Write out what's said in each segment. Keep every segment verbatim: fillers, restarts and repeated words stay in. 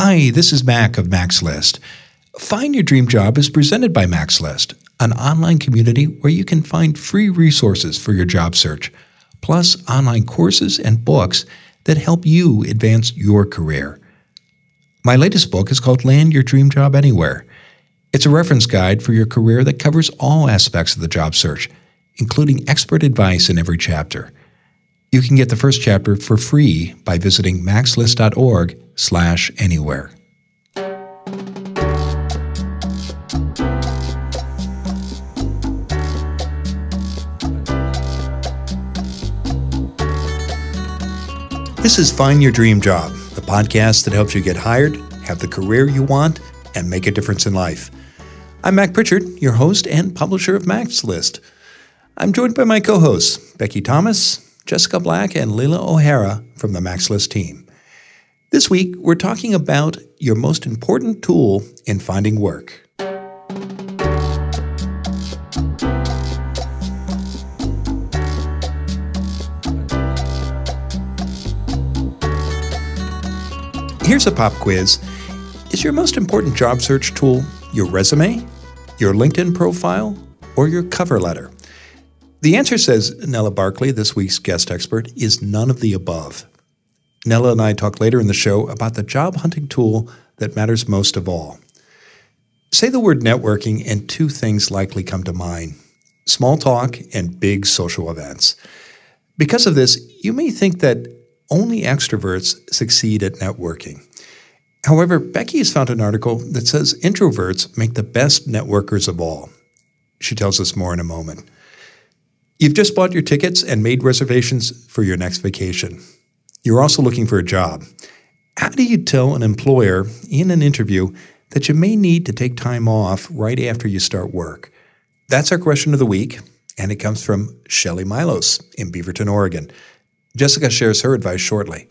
Hi, this is Mac of Mac's List. Find Your Dream Job is presented by Mac's List, an online community where you can find free resources for your job search, plus online courses and books that help you advance your career. My latest book is called Land Your Dream Job Anywhere. It's a reference guide for your career that covers all aspects of the job search, including expert advice in every chapter. You can get the first chapter for free by visiting maxlist.org slash anywhere. This is Find Your Dream Job, the podcast that helps you get hired, have the career you want, and make a difference in life. I'm Mac Pritchard, your host and publisher of Mac's List. I'm joined by my co-hosts, Becky Thomas, Jessica Black, and Lila O'Hara from the Mac's List team. This week, we're talking about your most important tool in finding work. Here's a pop quiz. Is your most important job search tool your resume, your LinkedIn profile, or your cover letter? The answer, says Nella Barkley, this week's guest expert, is none of the above. Nella and I talk later in the show about the job hunting tool that matters most of all. Say the word networking and two things likely come to mind: small talk and big social events. Because of this, you may think that only extroverts succeed at networking. However, Becky has found an article that says introverts make the best networkers of all. She tells us more in a moment. You've just bought your tickets and made reservations for your next vacation. You're also looking for a job. How do you tell an employer in an interview that you may need to take time off right after you start work? That's our question of the week, and it comes from Shelly Milos in Beaverton, Oregon. Jessica shares her advice shortly.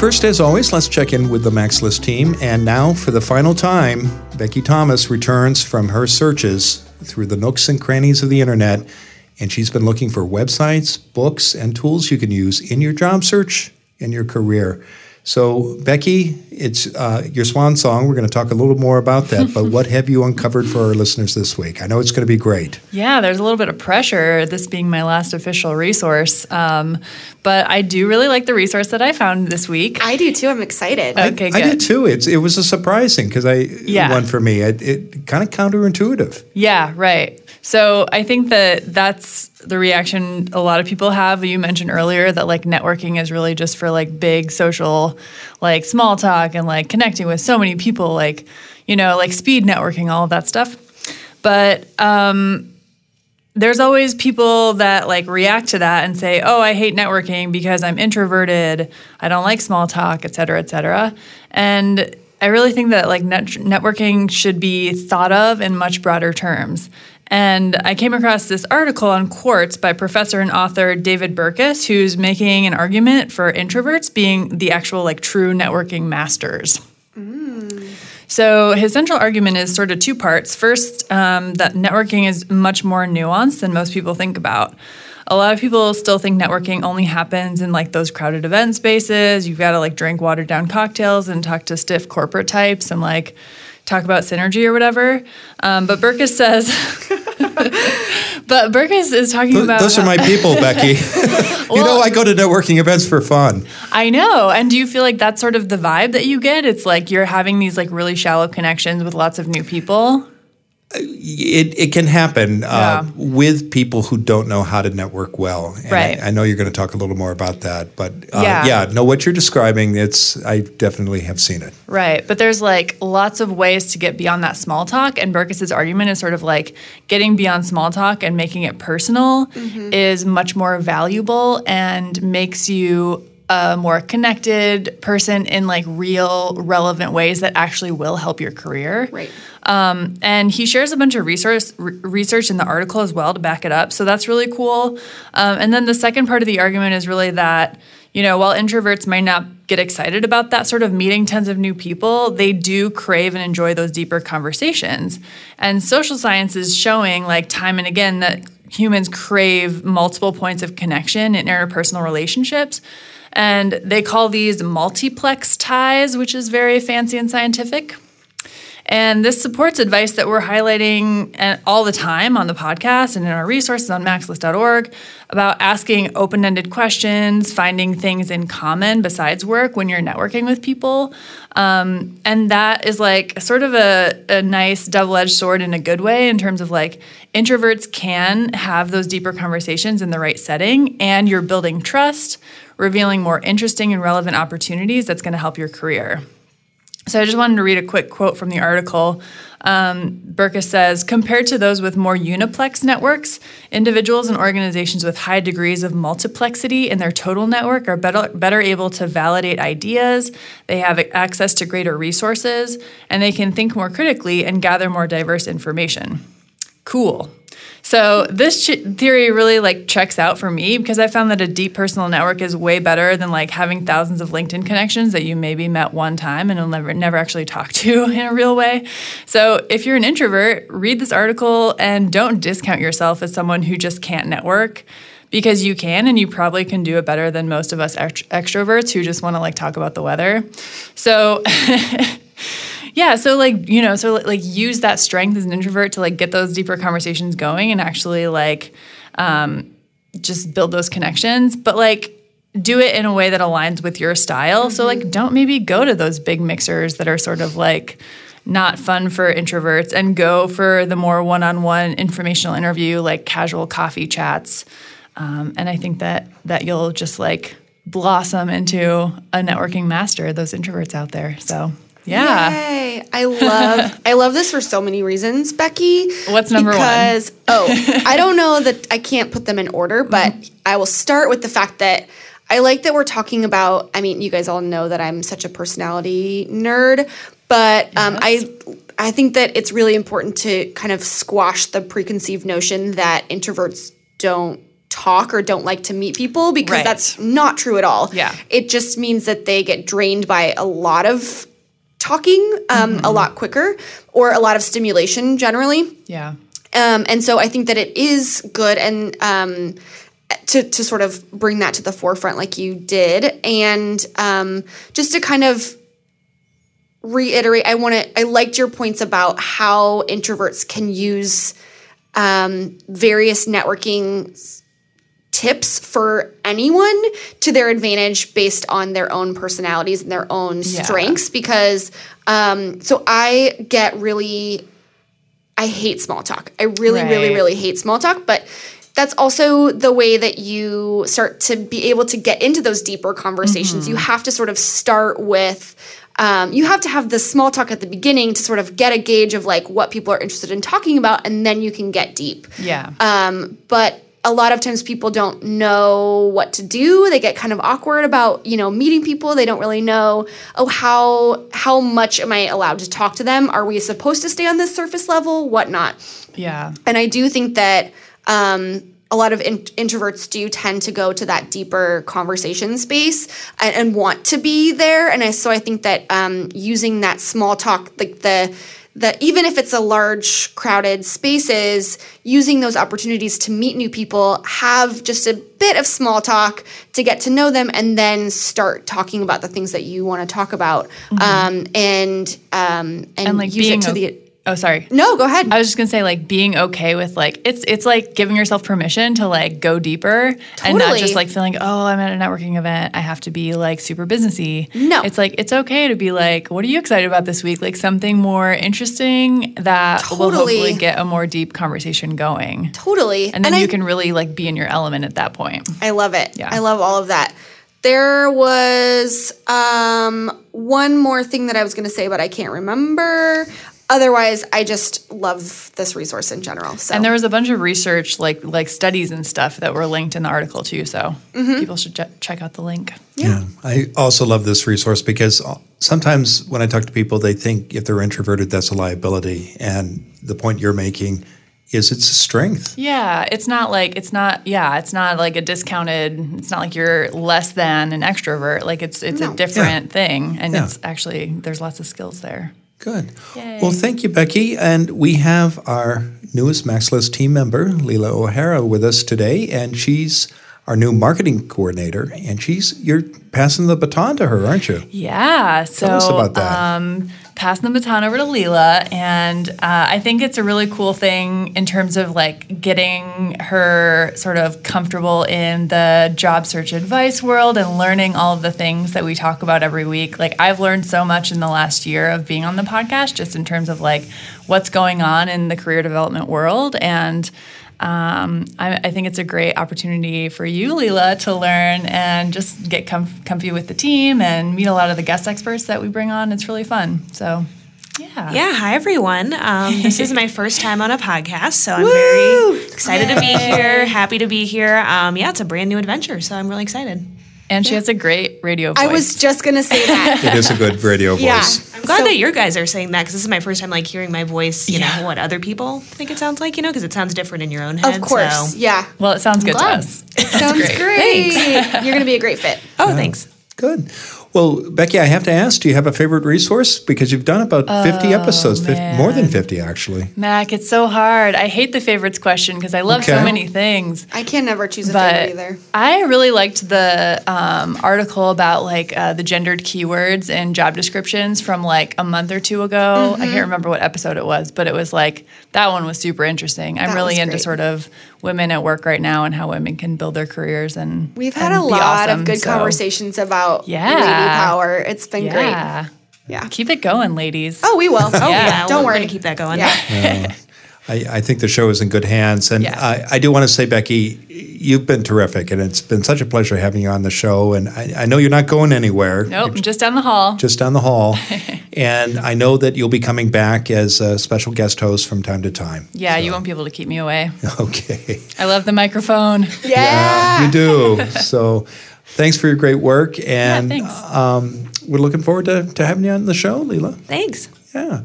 First, as always, let's check in with the Mac's List team. And now, for the final time, Becky Thomas returns from her searches through the nooks and crannies of the internet, and she's been looking for websites, books, and tools you can use in your job search and your career. So, Becky, it's uh, your swan song. We're going to talk a little more about that, but what have you uncovered for our listeners this week? I know it's going to be great. Yeah, there's a little bit of pressure, this being my last official resource, um, but I do really like the resource that I found this week. I do, too. I'm excited. Okay, I, good. I do, too. It's, it was a surprising because I yeah. one for me. It, it kind of counterintuitive. Yeah, right. So I think that that's the reaction a lot of people have. You mentioned earlier that, like, networking is really just for, like, big social, like, small talk and, like, connecting with so many people, like, you know, like speed networking, all of that stuff. But um, there's always people that, like, react to that and say, oh, I hate networking because I'm introverted, I don't like small talk, et cetera, et cetera. And I really think that, like, net- networking should be thought of in much broader terms. And I came across this article on Quartz by professor and author David Burkus, who's making an argument for introverts being the actual, like, true networking masters. Mm. So his central argument is sort of two parts. First, um, that networking is much more nuanced than most people think about. A lot of people still think networking only happens in, like, those crowded event spaces. You've got to, like, drink watered-down cocktails and talk to stiff corporate types and, like, talk about synergy or whatever. Um, but Burkus says, but Burkus is talking Th- about. Those how- are my people, Becky. well, you know, I go to networking events for fun. I know. And do you feel like that's sort of the vibe that you get? It's like you're having these, like, really shallow connections with lots of new people. It it can happen uh, yeah. with people who don't know how to network well. And right. I, I know you're going to talk a little more about that, but uh, yeah. yeah, no, what you're describing, it's I definitely have seen it. Right, but there's, like, lots of ways to get beyond that small talk, and Burkus's argument is sort of like getting beyond small talk and making it personal mm-hmm. is much more valuable and makes you a more connected person in, like, real relevant ways that actually will help your career. Right. Um, and he shares a bunch of resource r- research in the article as well to back it up. So that's really cool. Um, and then the second part of the argument is really that you know, while introverts might not get excited about that sort of meeting tons of new people, they do crave and enjoy those deeper conversations. And social science is showing, like, time and again that humans crave multiple points of connection in interpersonal relationships. And they call these multiplex ties, which is very fancy and scientific. And this supports advice that we're highlighting all the time on the podcast and in our resources on macs list dot org about asking open-ended questions, finding things in common besides work when you're networking with people. Um, and that is like sort of a, a nice double-edged sword in a good way, in terms of like introverts can have those deeper conversations in the right setting, and you're building trust, revealing more interesting and relevant opportunities that's going to help your career. So I just wanted to read a quick quote from the article. Um, Burkus says, compared to those with more uniplex networks, individuals and organizations with high degrees of multiplexity in their total network are better, better able to validate ideas, they have access to greater resources, and they can think more critically and gather more diverse information. Cool. So this ch- theory really like checks out for me, because I found that a deep personal network is way better than like having thousands of LinkedIn connections that you maybe met one time and will never, never actually talk to in a real way. So if you're an introvert, read this article and don't discount yourself as someone who just can't network, because you can, and you probably can do it better than most of us ext- extroverts who just want to like talk about the weather. So... Yeah, so like, you know, so like use that strength as an introvert to like get those deeper conversations going and actually like um, just build those connections, but like do it in a way that aligns with your style. Mm-hmm. So like don't maybe go to those big mixers that are sort of like not fun for introverts, and go for the more one-on-one informational interview, like casual coffee chats. Um, and I think that that you'll just like blossom into a networking master, those introverts out there, so... Yeah. Yay. I love I love this for so many reasons, Becky. What's number because, one? Because, oh, I don't know that I can't put them in order, but mm-hmm. I will start with the fact that I like that we're talking about, I mean, you guys all know that I'm such a personality nerd, but um, yes. I I think that it's really important to kind of squash the preconceived notion that introverts don't talk or don't like to meet people, because right. that's not true at all. Yeah. It just means that they get drained by a lot of talking um, mm-hmm. a lot quicker, or a lot of stimulation generally. Yeah. Um, and so I think that it is good and um, to, to sort of bring that to the forefront like you did. And um, just to kind of reiterate, I want to, I liked your points about how introverts can use um, various networking tips for anyone to their advantage based on their own personalities and their own yeah. strengths, because um, so I get really – I hate small talk. I really, right. really, really hate small talk, but that's also the way that you start to be able to get into those deeper conversations. Mm-hmm. You have to sort of start with um, – you have to have the small talk at the beginning to sort of get a gauge of like what people are interested in talking about, and then you can get deep. Yeah. Um, but – a lot of times people don't know what to do. They get kind of awkward about, you know, meeting people. They don't really know, oh, how how much am I allowed to talk to them? Are we supposed to stay on this surface level? Whatnot. Yeah. And I do think that um, a lot of in- introverts do tend to go to that deeper conversation space and, and want to be there. And I, so I think that um, using that small talk, like the – that even if it's a large, crowded spaces, using those opportunities to meet new people, have just a bit of small talk to get to know them, and then start talking about the things that you want to talk about. Mm-hmm. Um, and, um, and and like use being it to o- the oh, sorry, no, go ahead. I was just gonna say, like, being okay with like it's it's like giving yourself permission to like go deeper, totally. And not just like feeling, oh, I'm at a networking event, I have to be like super businessy. No, it's like it's okay to be like, what are you excited about this week? Like something more interesting that totally. Will hopefully get a more deep conversation going. Totally, and then and you I, can really like be in your element at that point. I love it. Yeah. I love all of that. There was um, one more thing that I was gonna say, but I can't remember. Otherwise, I just love this resource in general. So. And there was a bunch of research, like like studies and stuff, that were linked in the article too. So mm-hmm. people should j- check out the link. Yeah. yeah. I also love this resource because sometimes when I talk to people, they think if they're introverted, that's a liability. And the point you're making is its strength. Yeah, it's not like it's not yeah, it's not like a discounted, it's not like you're less than an extrovert. Like it's it's no. a different yeah. thing and yeah. it's actually there's lots of skills there. Good. Yay. Well, thank you, Becky. And we have our newest Mac's List team member, Lila O'Hara, with us today, and she's our new marketing coordinator, and she's you're passing the baton to her, aren't you? Yeah. So tell us about that. Um, passing the baton over to Lila, and uh, I think it's a really cool thing in terms of like getting her sort of comfortable in the job search advice world and learning all of the things that we talk about every week. Like I've learned so much in the last year of being on the podcast, just in terms of like what's going on in the career development world, and um, I, I think it's a great opportunity for you, Lila, to learn and just get comf- comfy with the team and meet a lot of the guest experts that we bring on. It's really fun. So, yeah. Yeah. Hi, everyone. Um, this is my first time on a podcast, so I'm Woo! very excited Yay. to be here, happy to be here. Um, yeah, it's a brand new adventure, so I'm really excited. And she yeah. has a great radio voice. I was just going to say that. It is a good radio voice. Yeah. I'm glad so, that you guys are saying that, because this is my first time like hearing my voice, you yeah. know, what other people think it sounds like, you know, because it sounds different in your own head. Of course, so. yeah. Well, it sounds I'm good glad. to us. It sounds great. great. Thanks. You're going to be a great fit. Oh, yeah. thanks. Good. Well, Becky, I have to ask, do you have a favorite resource? Because you've done about oh, fifty episodes, fifty, more than fifty, actually. Mac, it's so hard. I hate the favorites question because I love okay. so many things. I can never choose a but favorite either. I really liked the um, article about like uh, the gendered keywords in job descriptions from like a month or two ago. Mm-hmm. I can't remember what episode it was, but it was like, that one was super interesting. I'm that really into sort of women at work right now and how women can build their careers. And we've had and a lot awesome, of good so. conversations about yeah. lady power. It's been yeah. great. Yeah. Keep it going, ladies. Oh, we will. Oh, yeah. yeah. Don't We're worry. Keep that going. Yeah. yeah. I, I think the show is in good hands. And yeah. I, I do want to say, Becky, you've been terrific, and it's been such a pleasure having you on the show. And I, I know you're not going anywhere. Nope, just, just down the hall. Just down the hall. And I know that you'll be coming back as a special guest host from time to time. Yeah, so. You won't be able to keep me away. Okay. I love the microphone. Yeah. yeah you do. So thanks for your great work. And yeah, um, we're looking forward to, to having you on the show, Lila. Thanks. Yeah.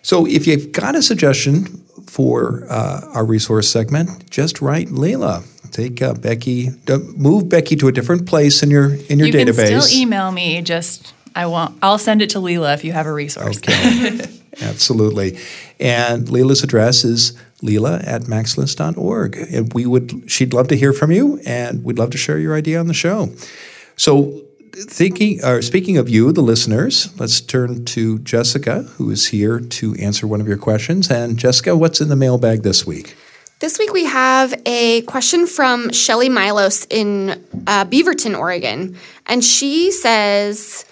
So if you've got a suggestion for uh, our resource segment, just write Lila. Take uh, Becky, move Becky to a different place in your in your you database. You can still email me. Just I won't. I'll send it to Lila if you have a resource. Okay, absolutely. And Lila's address is lila at max list dot org. And we would she'd love to hear from you, and we'd love to share your idea on the show. So, thinking or speaking of you, the listeners, let's turn to Jessica, who is here to answer one of your questions. And Jessica, what's in the mailbag this week? This week we have a question from Shelly Milos in uh, Beaverton, Oregon. And she says,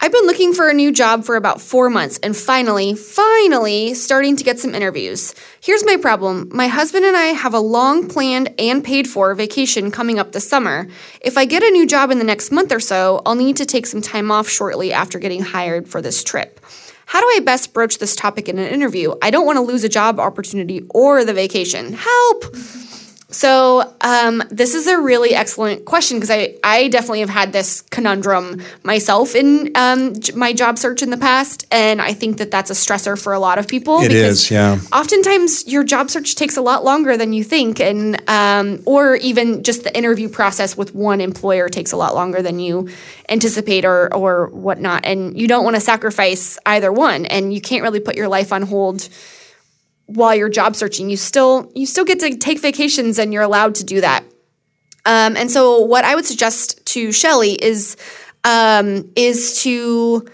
I've been looking for a new job for about four months and finally, finally starting to get some interviews. Here's my problem. My husband and I have a long planned and paid for vacation coming up this summer. If I get a new job in the next month or so, I'll need to take some time off shortly after getting hired for this trip. How do I best broach this topic in an interview? I don't want to lose a job opportunity or the vacation. Help! So um, this is a really excellent question because I, I definitely have had this conundrum myself in um, j- my job search in the past, and I think that that's a stressor for a lot of people. It is, yeah. Oftentimes your job search takes a lot longer than you think, and um, or even just the interview process with one employer takes a lot longer than you anticipate or, or whatnot, and you don't want to sacrifice either one, and you can't really put your life on hold while you're job searching. You still you still get to take vacations, and you're allowed to do that. Um, and so what I would suggest to Shelly is um, is to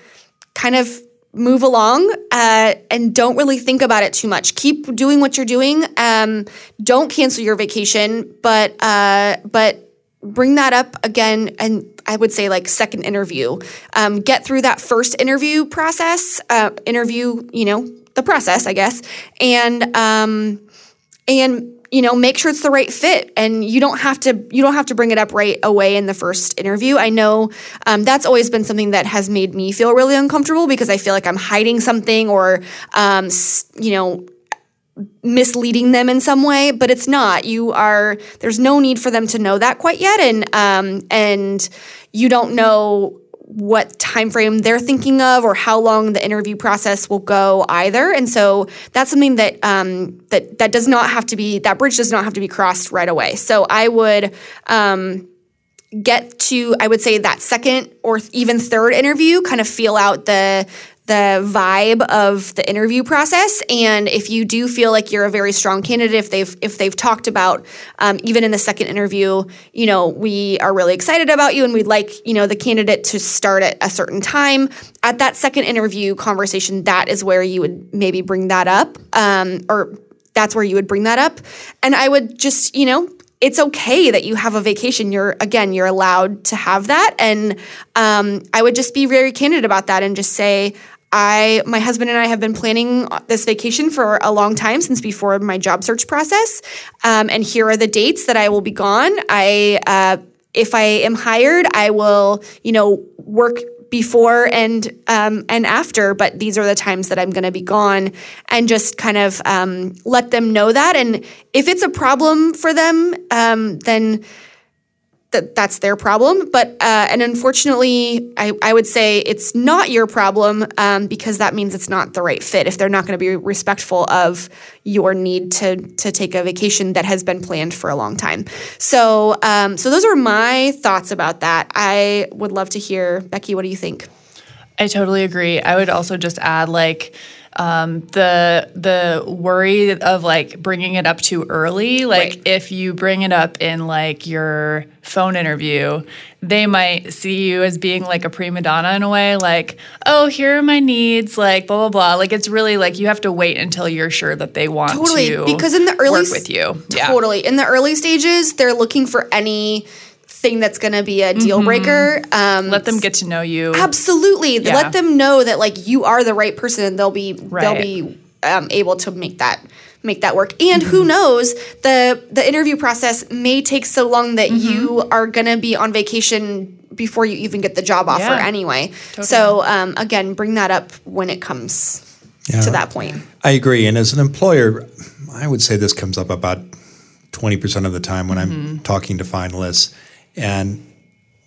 kind of move along uh, and don't really think about it too much. Keep doing what you're doing. Um, don't cancel your vacation, but uh, but bring that up again, and I would say like second interview. Um, get through that first interview process, uh, interview, you know, the process, I guess, and um, and you know, make sure it's the right fit. And you don't have to you don't have to bring it up right away in the first interview. I know um, that's always been something that has made me feel really uncomfortable because I feel like I'm hiding something or um, you know, misleading them in some way. But it's not. You are there's no need for them to know that quite yet, and um, and you don't know what time frame they're thinking of or how long the interview process will go either. And so that's something that um, that that does not have to be, that bridge does not have to be crossed right away. So I would um, get to, I would say that second or even third interview, kind of feel out the the vibe of the interview process. And if you do feel like you're a very strong candidate, if they've if they've talked about, um, even in the second interview, you know, we are really excited about you and we'd like, you know, the candidate to start at a certain time. At that second interview conversation, that is where you would maybe bring that up, um, or that's where you would bring that up. And I would just, you know, it's okay that you have a vacation. You're, again, you're allowed to have that. And um, I would just be very candid about that and just say, I, my husband and I have been planning this vacation for a long time, since before my job search process. Um, and here are the dates that I will be gone. I, uh, if I am hired, I will, you know, work before and, um, and after, but these are the times that I'm going to be gone, and just kind of, um, let them know that. And if it's a problem for them, um, then That that's their problem, but uh, and unfortunately, I, I would say it's not your problem, um, because that means it's not the right fit if they're not going to be respectful of your need to to take a vacation that has been planned for a long time. So um, so those are my thoughts about that. I would love to hear, Becky, what do you think? I totally agree. I would also just add, like, Um, the the worry of, like, bringing it up too early. Like, right. If you bring it up in, like, your phone interview, they might see you as being, like, a prima donna in a way. Like, oh, here are my needs, like, blah, blah, blah. Like, it's really, like, you have to wait until you're sure that they want totally, to because in the early work with you. Totally. Yeah. In the early stages, they're looking for any thing that's going to be a deal breaker. Mm-hmm. Um, let them get to know you. Absolutely. Yeah. Let them know that, like, you are the right person, and they'll be right. they'll be um, able to make that make that work. And mm-hmm. who knows, the the interview process may take so long that mm-hmm. you are going to be on vacation before you even get the job offer yeah. anyway. Totally. So um, again, bring that up when it comes yeah. to that point. I agree. And as an employer, I would say this comes up about twenty percent of the time when I'm mm-hmm. talking to finalists. And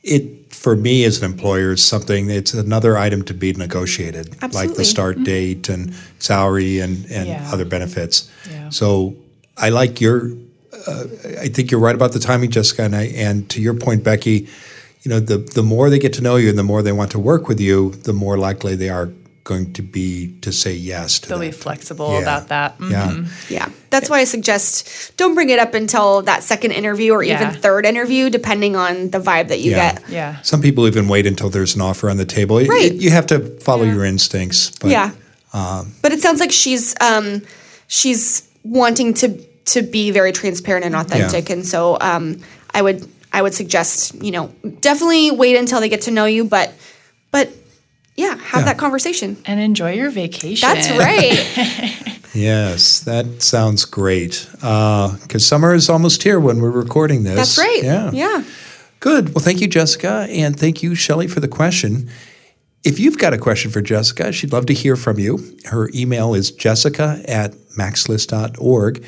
it, for me as an employer, is something, it's another item to be negotiated. Absolutely. Like the start mm-hmm. date and salary and, and yeah. other benefits. Yeah. So I like your, uh, I think you're right about the timing, Jessica. And, I, and to your point, Becky, you know, the, the more they get to know you and the more they want to work with you, the more likely they are going to be to say yes to They'll that. Be flexible yeah. about that. Mm-hmm. Yeah. Yeah. That's why I suggest don't bring it up until that second interview or yeah. even third interview, depending on the vibe that you yeah. get. Yeah. Some people even wait until there's an offer on the table. Right. You have to follow yeah. your instincts. But, yeah. Um, but it sounds like she's um, she's wanting to to be very transparent and authentic. Yeah. And so um, I would I would suggest, you know, definitely wait until they get to know you, but but Yeah, have yeah. that conversation. And enjoy your vacation. That's right. Yes, that sounds great. Because uh, summer is almost here when we're recording this. That's right. Yeah. yeah. Good. Well, thank you, Jessica. And thank you, Shelly, for the question. If you've got a question for Jessica, she'd love to hear from you. Her email is jessica at max list dot org.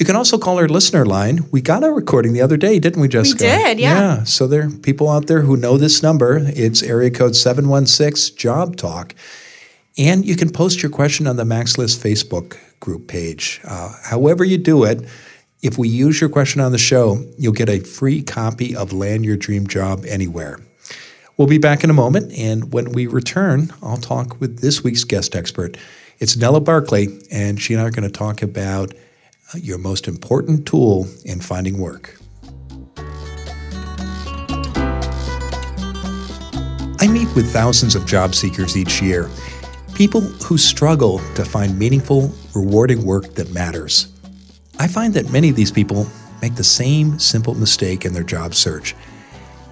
You can also call our listener line. We got our recording the other day, didn't we, Jessica? We did, yeah. Yeah, so there are people out there who know this number. It's area code seven one six, J O B, T A L K. And you can post your question on the Mac's List Facebook group page. Uh, however you do it, if we use your question on the show, you'll get a free copy of Land Your Dream Job Anywhere. We'll be back in a moment, and when we return, I'll talk with this week's guest expert. It's Nella Barkley, and she and I are going to talk about your most important tool in finding work. I meet with thousands of job seekers each year, people who struggle to find meaningful, rewarding work that matters. I find that many of these people make the same simple mistake in their job search.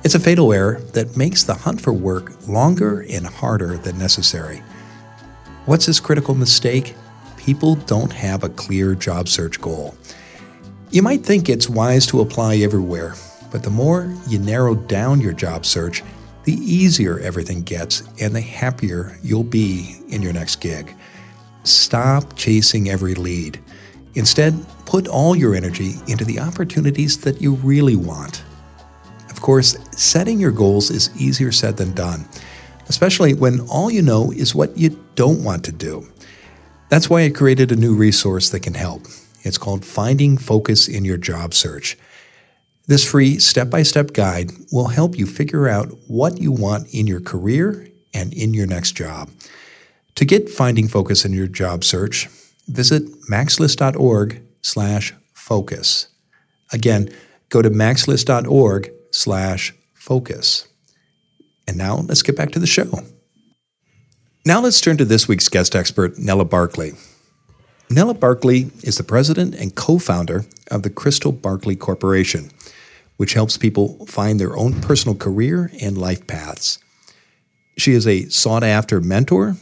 It's a fatal error that makes the hunt for work longer and harder than necessary. What's this critical mistake? People don't have a clear job search goal. You might think it's wise to apply everywhere, but the more you narrow down your job search, the easier everything gets and the happier you'll be in your next gig. Stop chasing every lead. Instead, put all your energy into the opportunities that you really want. Of course, setting your goals is easier said than done. especially when all you know is what you don't want to do. That's why I created a new resource that can help. It's called Finding Focus in Your Job Search. This free step-by-step guide will help you figure out what you want in your career and in your next job. To get Finding Focus in Your Job Search, visit macslist dot org slash focus. Again, go to macslist dot org slash focus. And now let's get back to the show. Now let's turn to this week's guest expert, Nella Barkley. Nella Barkley is the president and co-founder of the Crystal Barkley Corporation, which helps people find their own personal career and life paths. She is a sought-after mentor,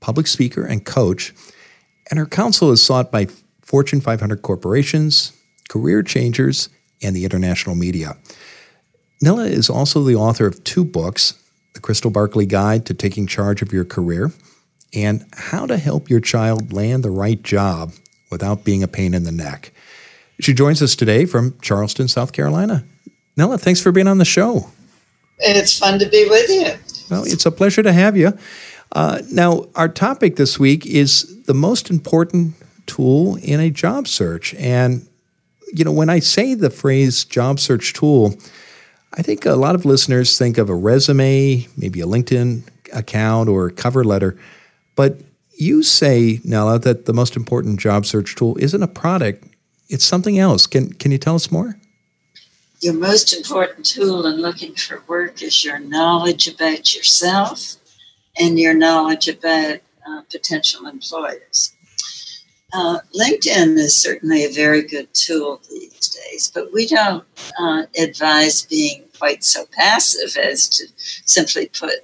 public speaker, and coach, and her counsel is sought by Fortune five hundred corporations, career changers, and the international media. Nella is also the author of two books, The Crystal Barkley Guide to Taking Charge of Your Career, and How to Help Your Child Land the Right Job Without Being a Pain in the Neck. She joins us today from Charleston, South Carolina. Nella, thanks for being on the show. It's fun to be with you. Well, it's a pleasure to have you. Uh, now, our topic this week is the most important tool in a job search. And, you know, when I say the phrase job search tool, I think a lot of listeners think of a resume, maybe a LinkedIn account or a cover letter. But you say, Nella, that the most important job search tool isn't a product. It's something else. Can can you tell us more? Your most important tool in looking for work is your knowledge about yourself and your knowledge about uh, potential employers. Uh, LinkedIn is certainly a very good tool these days, but we don't uh, advise being quite so passive as to simply put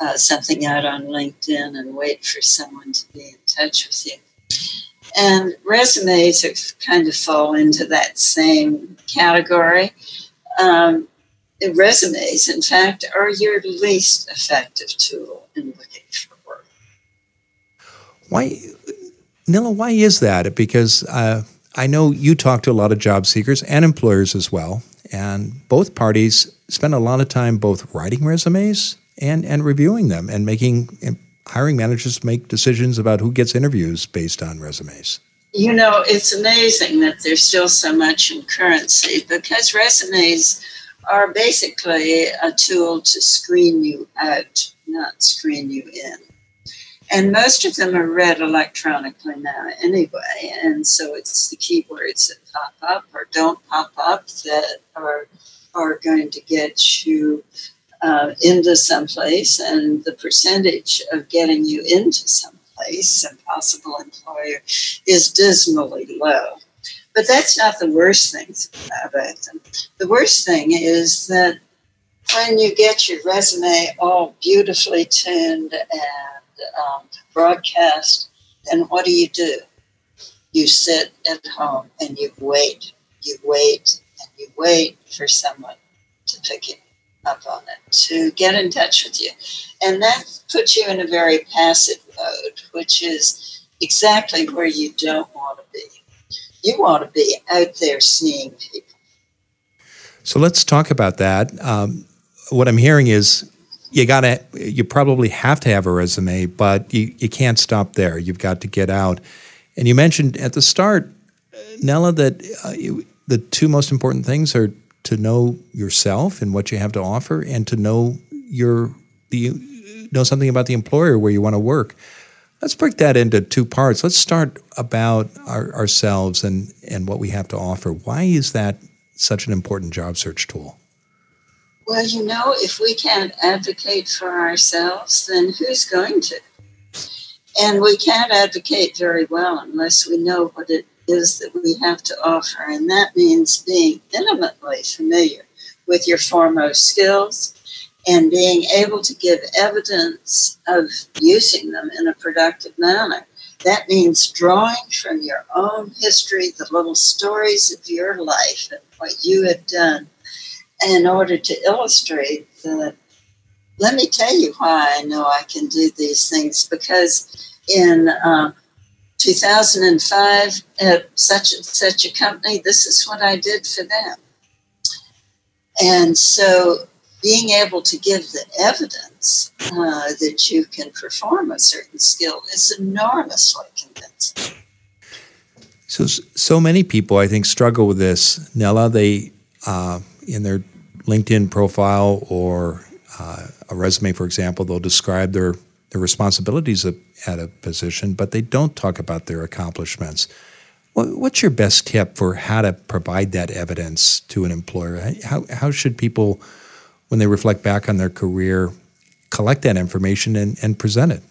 uh, something out on LinkedIn and wait for someone to be in touch with you. And resumes are, kind of fall into that same category. Um, resumes, in fact, are your least effective tool in looking for work. Why, Nella, why is that? Because uh, I know you talk to a lot of job seekers and employers as well, and both parties spend a lot of time both writing resumes and, and reviewing them and making and hiring managers make decisions about who gets interviews based on resumes. You know, it's amazing that there's still so much in currency because resumes are basically a tool to screen you out, not screen you in. And most of them are read electronically now anyway, and so it's the keywords that pop up or don't pop up that are, are going to get you Uh, into someplace, and the percentage of getting you into someplace, a possible employer, is dismally low. But that's not the worst thing about them. The worst thing is that when you get your resume all beautifully tuned and um, broadcast, then what do you do? You sit at home and you wait, you wait, and you wait for someone to pick it up on it, to get in touch with you. And that puts you in a very passive mode, which is exactly where you don't want to be. You want to be out there seeing people. So let's talk about that. Um, what I'm hearing is you gotta, you probably have to have a resume, but you, you can't stop there. You've got to get out. And you mentioned at the start, Nella, that uh, you, the two most important things are to know yourself and what you have to offer, and to know your the know something about the employer where you want to work. Let's break that into two parts. Let's start about our, ourselves and, and what we have to offer. Why is that such an important job search tool? Well, you know, if we can't advocate for ourselves, then who's going to? And we can't advocate very well unless we know what it is that we have to offer, and that means being intimately familiar with your foremost skills and being able to give evidence of using them in a productive manner. That means drawing from your own history, the little stories of your life and what you have done in order to illustrate that, let me tell you why I know I can do these things, because in um, two thousand five, at such and such a company, this is what I did for them. And so being able to give the evidence uh, that you can perform a certain skill is enormously convincing. So, so many people, I think, struggle with this, Nella. They, uh, in their LinkedIn profile or uh, a resume, for example, they'll describe their, their responsibilities at a position, but they don't talk about their accomplishments. What, what's your best tip for how to provide that evidence to an employer? How, how should people, when they reflect back on their career, collect that information and, and present it?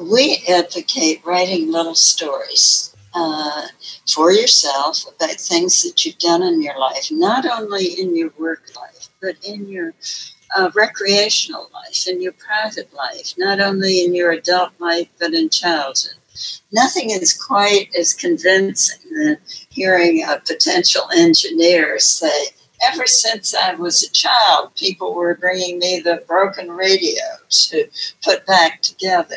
We advocate writing little stories uh, for yourself about things that you've done in your life, not only in your work life, but in your uh, recreational life, in your private life, not only in your adult life, but in childhood. Nothing is quite as convincing than hearing a potential engineer say, ever since I was a child, people were bringing me the broken radio to put back together.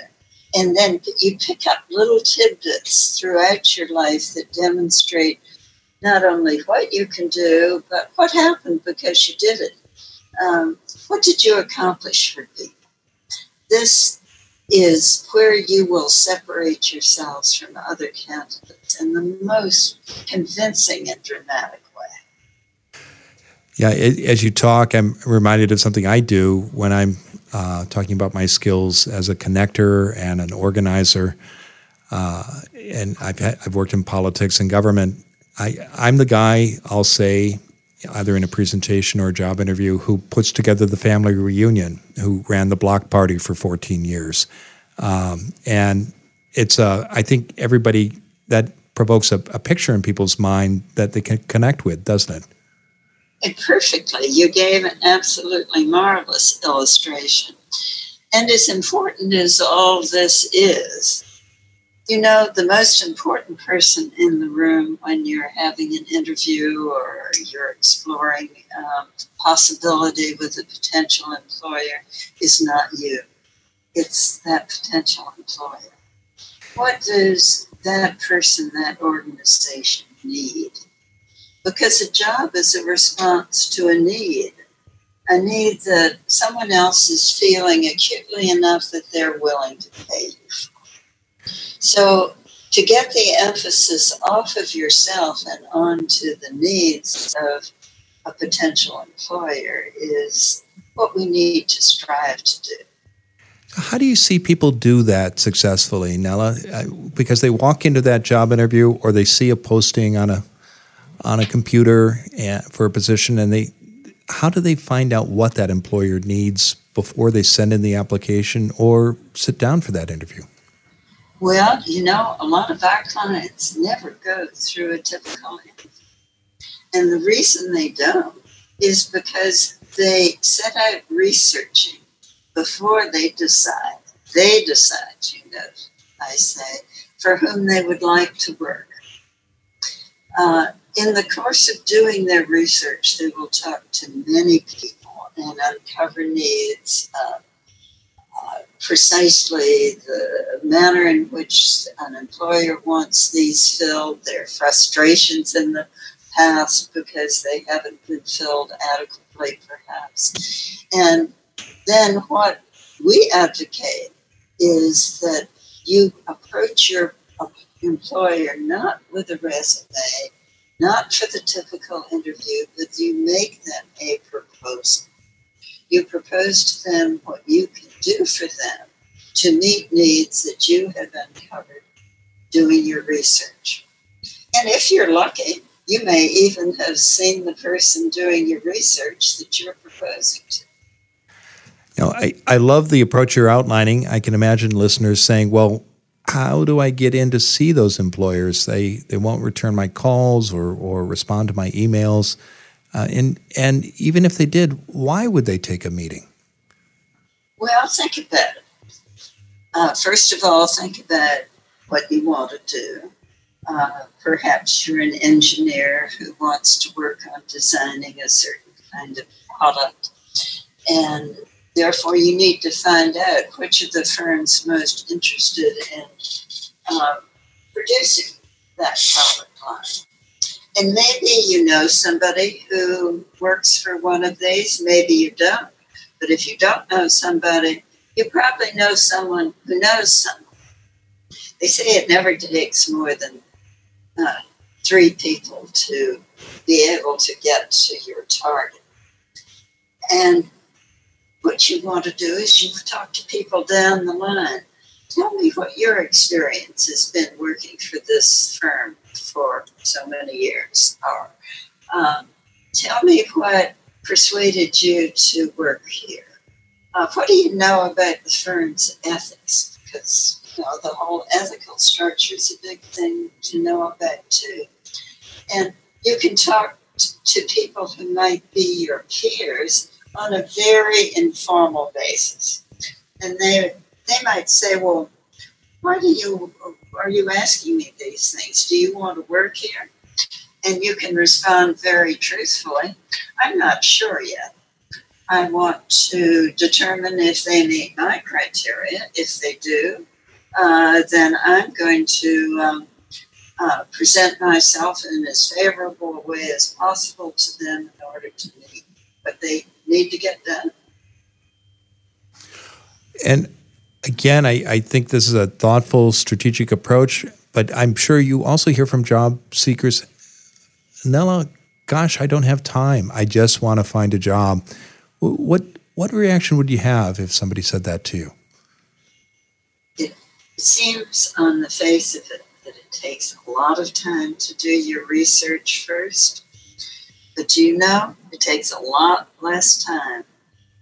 And then you pick up little tidbits throughout your life that demonstrate not only what you can do, but what happened because you did it. Um, what did you accomplish for people? This is where you will separate yourselves from other candidates in the most convincing and dramatic way. Yeah, as you talk, I'm reminded of something I do when I'm Uh, talking about my skills as a connector and an organizer. Uh, and I've, had, I've worked in politics and government. I, I'm the guy, I'll say, either in a presentation or a job interview, who puts together the family reunion, who ran the block party for fourteen years. Um, and it's, uh, I think everybody, that provokes a, a picture in people's mind that they can connect with, doesn't it? It perfectly. You gave an absolutely marvelous illustration. And as important as all this is, you know, the most important person in the room when you're having an interview or you're exploring um, possibility with a potential employer is not you. It's that potential employer. What does that person, that organization need? Because a job is a response to a need, a need that someone else is feeling acutely enough that they're willing to pay you for. So to get the emphasis off of yourself and onto the needs of a potential employer is what we need to strive to do. How do you see people do that successfully, Nella? Because they walk into that job interview or they see a posting on a on a computer for a position, and they, how do they find out what that employer needs before they send in the application or sit down for that interview? Well, you know, a lot of our clients never go through a typical interview. And the reason they don't is because they set out researching before they decide. They decide, you know, I say, for whom they would like to work. Uh, In the course of doing their research, they will talk to many people and uncover needs. Uh, uh, precisely the manner in which an employer wants these filled, their frustrations in the past because they haven't been filled adequately, perhaps. And then what we advocate is that you approach your employer not with a resume, not for the typical interview, but you make them a proposal. You propose to them what you can do for them to meet needs that you have uncovered doing your research. And if you're lucky, you may even have seen the person doing your research that you're proposing to. Now, I, I love the approach you're outlining. I can imagine listeners saying, well, how do I get in to see those employers? They they won't return my calls or, or respond to my emails. Uh, and, and even if they did, why would they take a meeting? Well, think about it. Uh, first of all, think about what you want to do. Uh, perhaps you're an engineer who wants to work on designing a certain kind of product. And therefore, you need to find out which of the firms most interested in uh, producing that product line. And maybe you know somebody who works for one of these, maybe you don't. But if you don't know somebody, you probably know someone who knows someone. They say it never takes more than uh, three people to be able to get to your target. And what you want to do is you talk to people down the line. Tell me what your experience has been working for this firm for so many years. Or um, tell me what persuaded you to work here. Uh, what do you know about the firm's ethics? Because you know, the whole ethical structure is a big thing to know about too. And you can talk to people who might be your peers on a very informal basis. And they they might say, well, why do you, are you asking me these things? Do you want to work here? And you can respond very truthfully, I'm not sure yet. I want to determine if they meet my criteria. If they do, uh, then I'm going to um, uh, present myself in as favorable a way as possible to them in order to meet what they need to get done. And again, I, I think this is a thoughtful, strategic approach, but I'm sure you also hear from job seekers, Nella, gosh, I don't have time. I just want to find a job. What what reaction would you have if somebody said that to you? It seems on the face of it that it takes a lot of time to do your research first. But you know, it takes a lot less time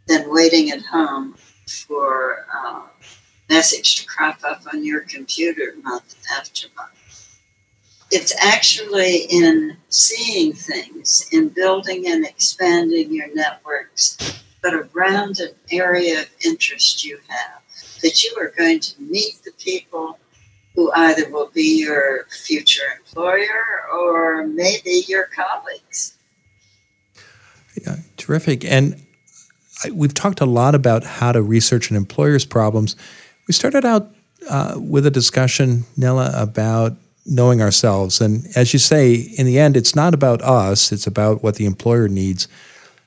than waiting at home for a message to crop up on your computer month after month. It's actually in seeing things, in building and expanding your networks, but around an area of interest you have, that you are going to meet the people who either will be your future employer or maybe your colleagues. Yeah, terrific. And I, we've talked a lot about how to research an employer's problems. We started out uh, with a discussion, Nella, about knowing ourselves. And as you say, in the end, it's not about us, it's about what the employer needs.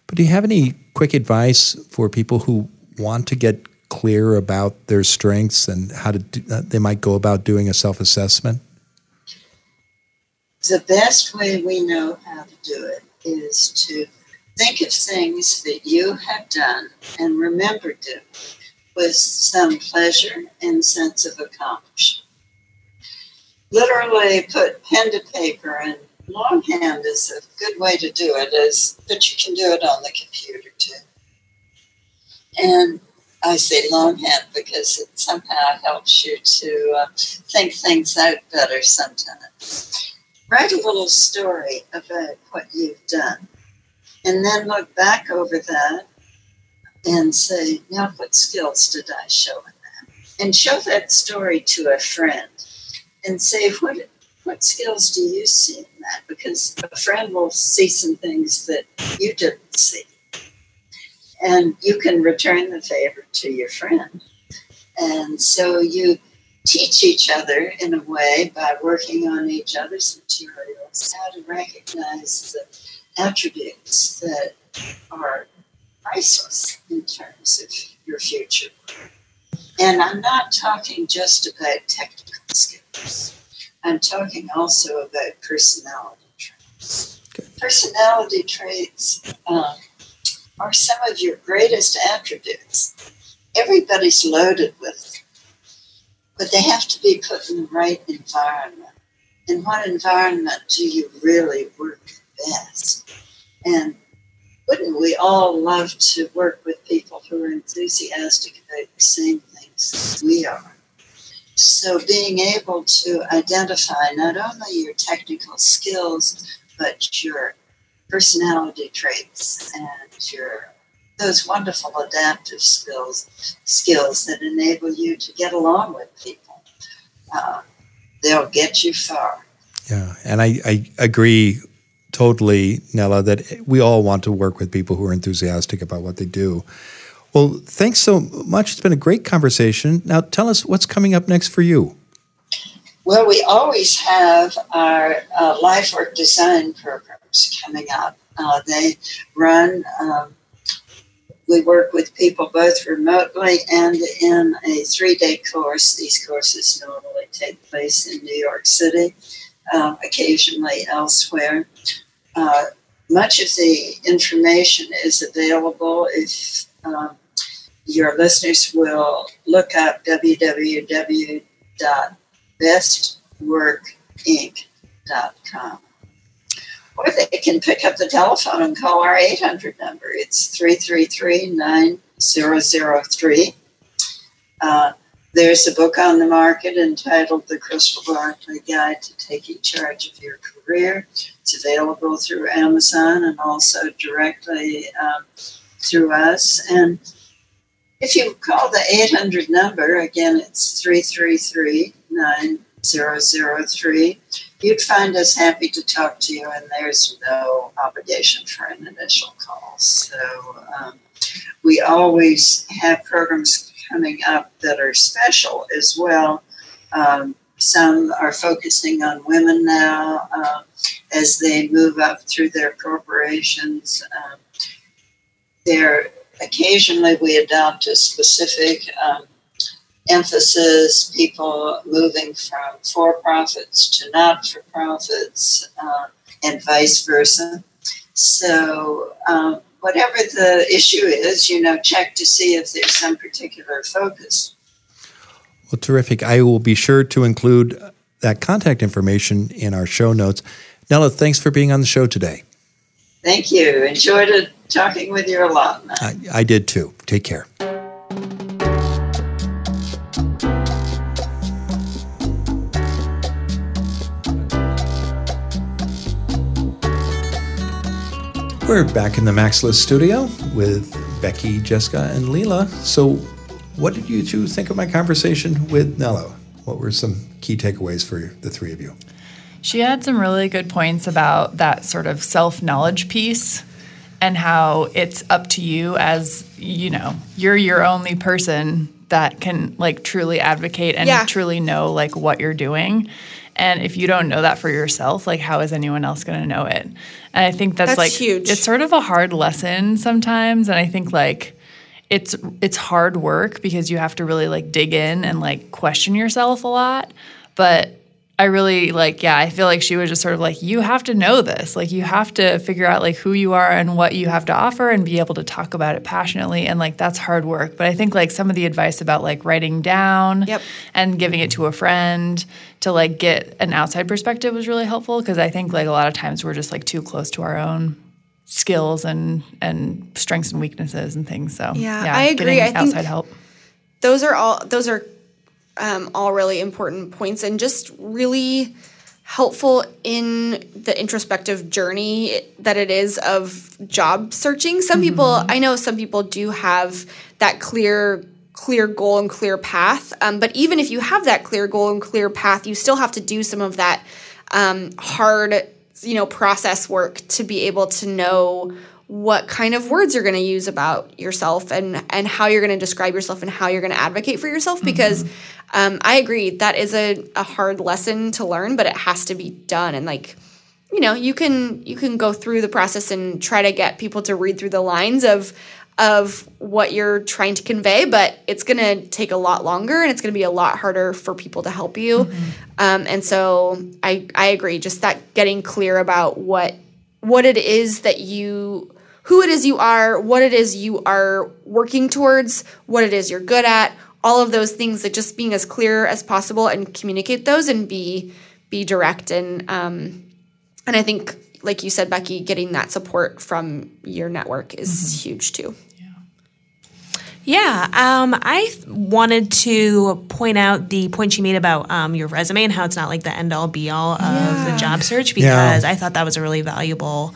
But do you have any quick advice for people who want to get clear about their strengths and how to do, uh, they might go about doing a self-assessment? The best way we know how to do it is to think of things that you have done and remembered them with some pleasure and sense of accomplishment. Literally put pen to paper, and longhand is a good way to do it, is, but you can do it on the computer too. And I say longhand because it somehow helps you to uh, think things out better sometimes. Write a little story about what you've done, and then look back over that and say, now what skills did I show in that? And show that story to a friend. And say, what what skills do you see in that? Because a friend will see some things that you didn't see. And you can return the favor to your friend. And so you teach each other, in a way, by working on each other's materials, how to recognize the attributes that are priceless in terms of your future. And I'm not talking just about technical skills. I'm talking also about personality traits. Okay. Personality traits um, are some of your greatest attributes. Everybody's loaded with them, but they have to be put in the right environment. In what environment do you really work best? And wouldn't we all love to work with people who are enthusiastic about the same things we are? So being able to identify not only your technical skills, but your personality traits and your those wonderful adaptive skills, skills that enable you to get along with people. Uh, they'll get you far. Yeah, and I, I agree totally, Nella, that we all want to work with people who are enthusiastic about what they do. Well, thanks so much. It's been a great conversation. Now, tell us what's coming up next for you. Well, we always have our uh, life work design programs coming up. Uh, they run, um, we work with people both remotely and in a three-day course. These courses normally take place in New York City, uh, occasionally elsewhere. Uh, much of the information is available if um, your listeners will look up w w w dot best work inc dot com. Or they can pick up the telephone and call our eight hundred number. It's three three three, nine zero zero three. Uh, there's a book on the market entitled The Crystal Barkley Guide to Taking Charge of Your Career. It's available through Amazon and also directly um, through us. And if you call the eight hundred number, again, it's three three three, nine zero zero three. You'd find us happy to talk to you, and there's no obligation for an initial call. So um, we always have programs coming up that are special as well. Um, some are focusing on women now uh, as they move up through their corporations. Um, they're, occasionally we adopt a specific um, emphasis, people moving from for-profits to not-for-profits, uh, and vice versa. So um, whatever the issue is, you know, check to see if there's some particular focus. Well, terrific. I will be sure to include that contact information in our show notes. Nella, thanks for being on the show today. Thank you. Enjoyed it, talking with you a lot. I, I did too. Take care. We're back in the Mac's List studio with Becky, Jessica, and Lila. So what did you two think of my conversation with Nella? What were some key takeaways for you, the three of you? She had some really good points about that sort of self-knowledge piece and how it's up to you as, you know, you're your only person that can, like, truly advocate and yeah. truly know, like, what you're doing. And if you don't know that for yourself, like, how is anyone else going to know it? And I think that's, that's like, huge. It's sort of a hard lesson sometimes. And I think, like, it's it's hard work because you have to really, like, dig in and, like, question yourself a lot. But I really, like, yeah, I feel like she was just sort of like, you have to know this. Like, you have to figure out, like, who you are and what you have to offer and be able to talk about it passionately. And, like, that's hard work. But I think, like, some of the advice about, like, writing down yep. and giving it to a friend to, like, get an outside perspective was really helpful because I think, like, a lot of times we're just, like, too close to our own skills and, and strengths and weaknesses and things. So, yeah, yeah I agree. I outside think help. Those are all – those are – Um, all really important points and just really helpful in the introspective journey that it is of job searching. Some mm-hmm. people, I know some people do have that clear clear goal and clear path, um, but even if you have that clear goal and clear path, you still have to do some of that um, hard, you know, process work to be able to know what kind of words you're going to use about yourself and, and how you're going to describe yourself and how you're going to advocate for yourself because mm-hmm. um, I agree that is a, a hard lesson to learn, but it has to be done. And like, you know, you can you can go through the process and try to get people to read through the lines of of what you're trying to convey, but it's going to take a lot longer and it's going to be a lot harder for people to help you. Mm-hmm. Um, and so I, I agree, just that getting clear about what what it is that you – who it is you are, what it is you are working towards, what it is you're good at, all of those things, that just being as clear as possible and communicate those and be be direct. And um, and I think, like you said, Becky, getting that support from your network is mm-hmm. huge too. Yeah, um, I wanted to point out the point she made about um, your resume and how it's not like the end-all, be-all of yeah. the job search because yeah. I thought that was a really valuable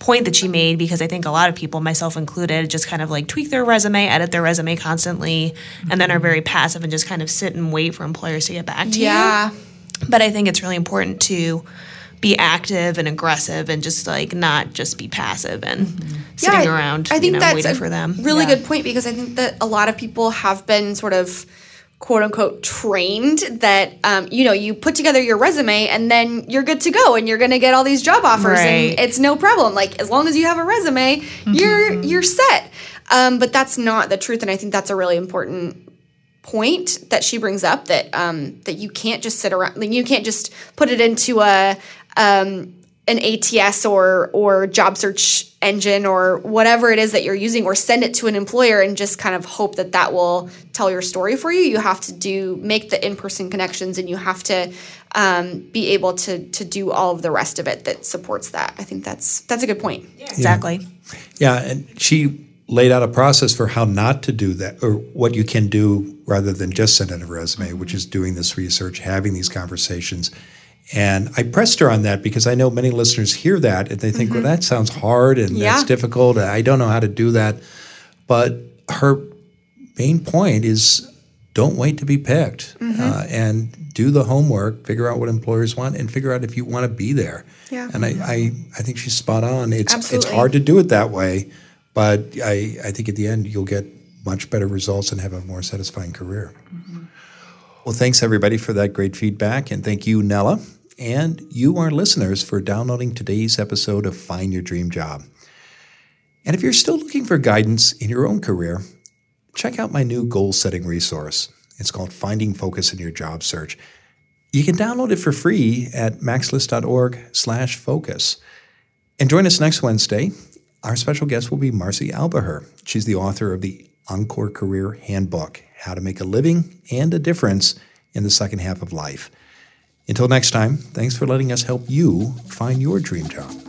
point that she made because I think a lot of people, myself included, just kind of like tweak their resume, edit their resume constantly, mm-hmm. and then are very passive and just kind of sit and wait for employers to get back to yeah. you. But I think it's really important to be active and aggressive and just like not just be passive and mm-hmm. sitting yeah, around I think you know, that's waiting a for them. Really yeah. good point because I think that a lot of people have been sort of quote unquote trained that, um, you know, you put together your resume and then you're good to go and you're going to get all these job offers, right. And it's no problem. Like, as long as you have a resume, mm-hmm. you're, you're set. Um, but that's not the truth. And I think that's a really important point that she brings up, that, um, that you can't just sit around, like, you can't just put it into a, um, an A T S or, or job search engine or whatever it is that you're using, or send it to an employer and just kind of hope that that will tell your story for you. You have to do, make the in-person connections, and you have to um, be able to, to do all of the rest of it that supports that. I think that's, that's a good point. Yeah. Exactly. Yeah. yeah. And she laid out a process for how not to do that, or what you can do rather than just send in a resume, mm-hmm. which is doing this research, having these conversations. And I pressed her on that because I know many listeners hear that and they think, mm-hmm. well, that sounds hard and yeah. that's difficult. I don't know how to do that. But her main point is don't wait to be picked mm-hmm. uh, and do the homework, figure out what employers want, and figure out if you want to be there. Yeah. And I, I, I think she's spot on. It's Absolutely. It's hard to do it that way, but I, I think at the end you'll get much better results and have a more satisfying career. Mm-hmm. Well, thanks, everybody, for that great feedback. And thank you, Nella. And you, our listeners, for downloading today's episode of Find Your Dream Job. And if you're still looking for guidance in your own career, check out my new goal-setting resource. It's called Finding Focus in Your Job Search. You can download it for free at macslist dot org slash focus. And join us next Wednesday. Our special guest will be Marcy Albaher. She's the author of the Encore Career Handbook, How to Make a Living and a Difference in the Second Half of Life. Until next time, thanks for letting us help you find your dream job.